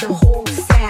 The whole sound.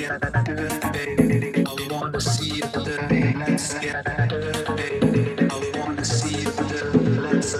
get dirty. I wanna see you dirty. Let's get dirty. I wanna see you dirty. Let's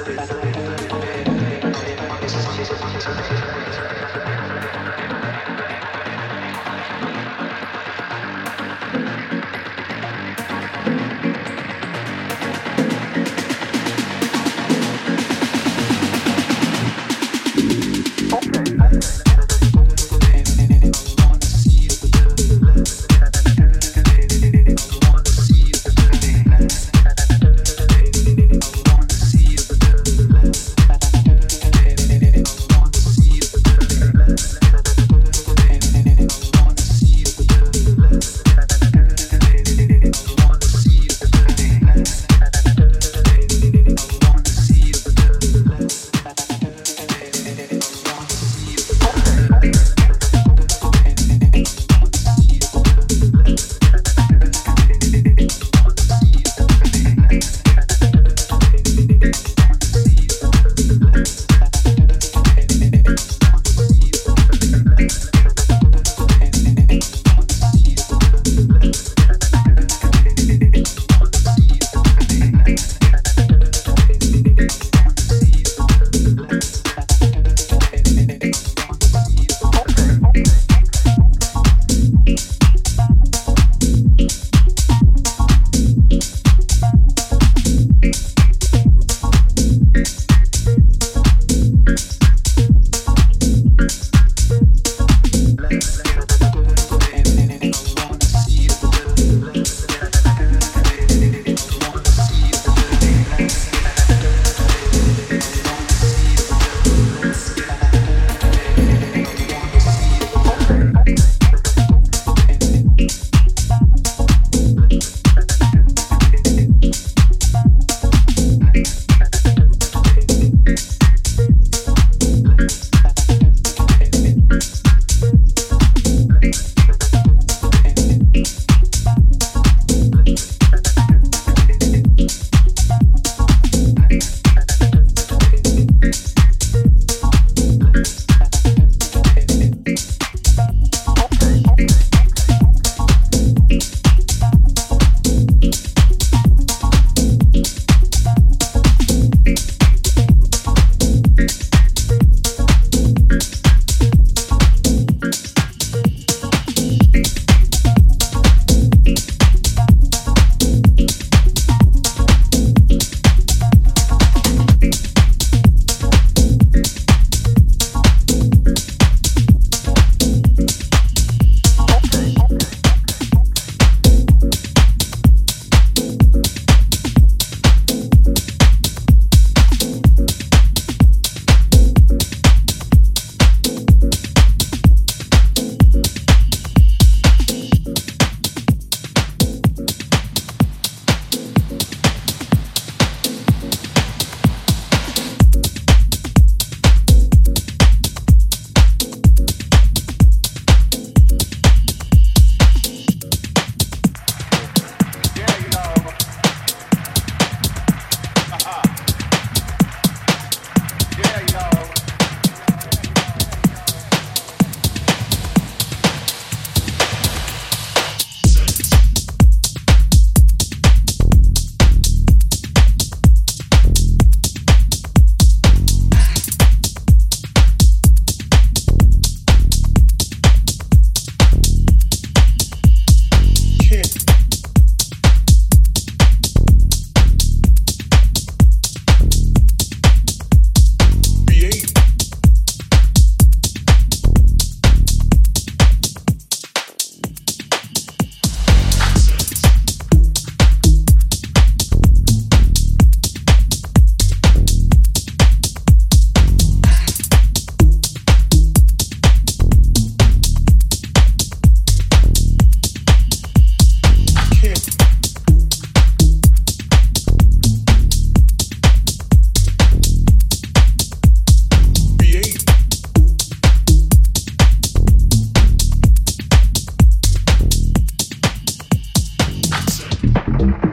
get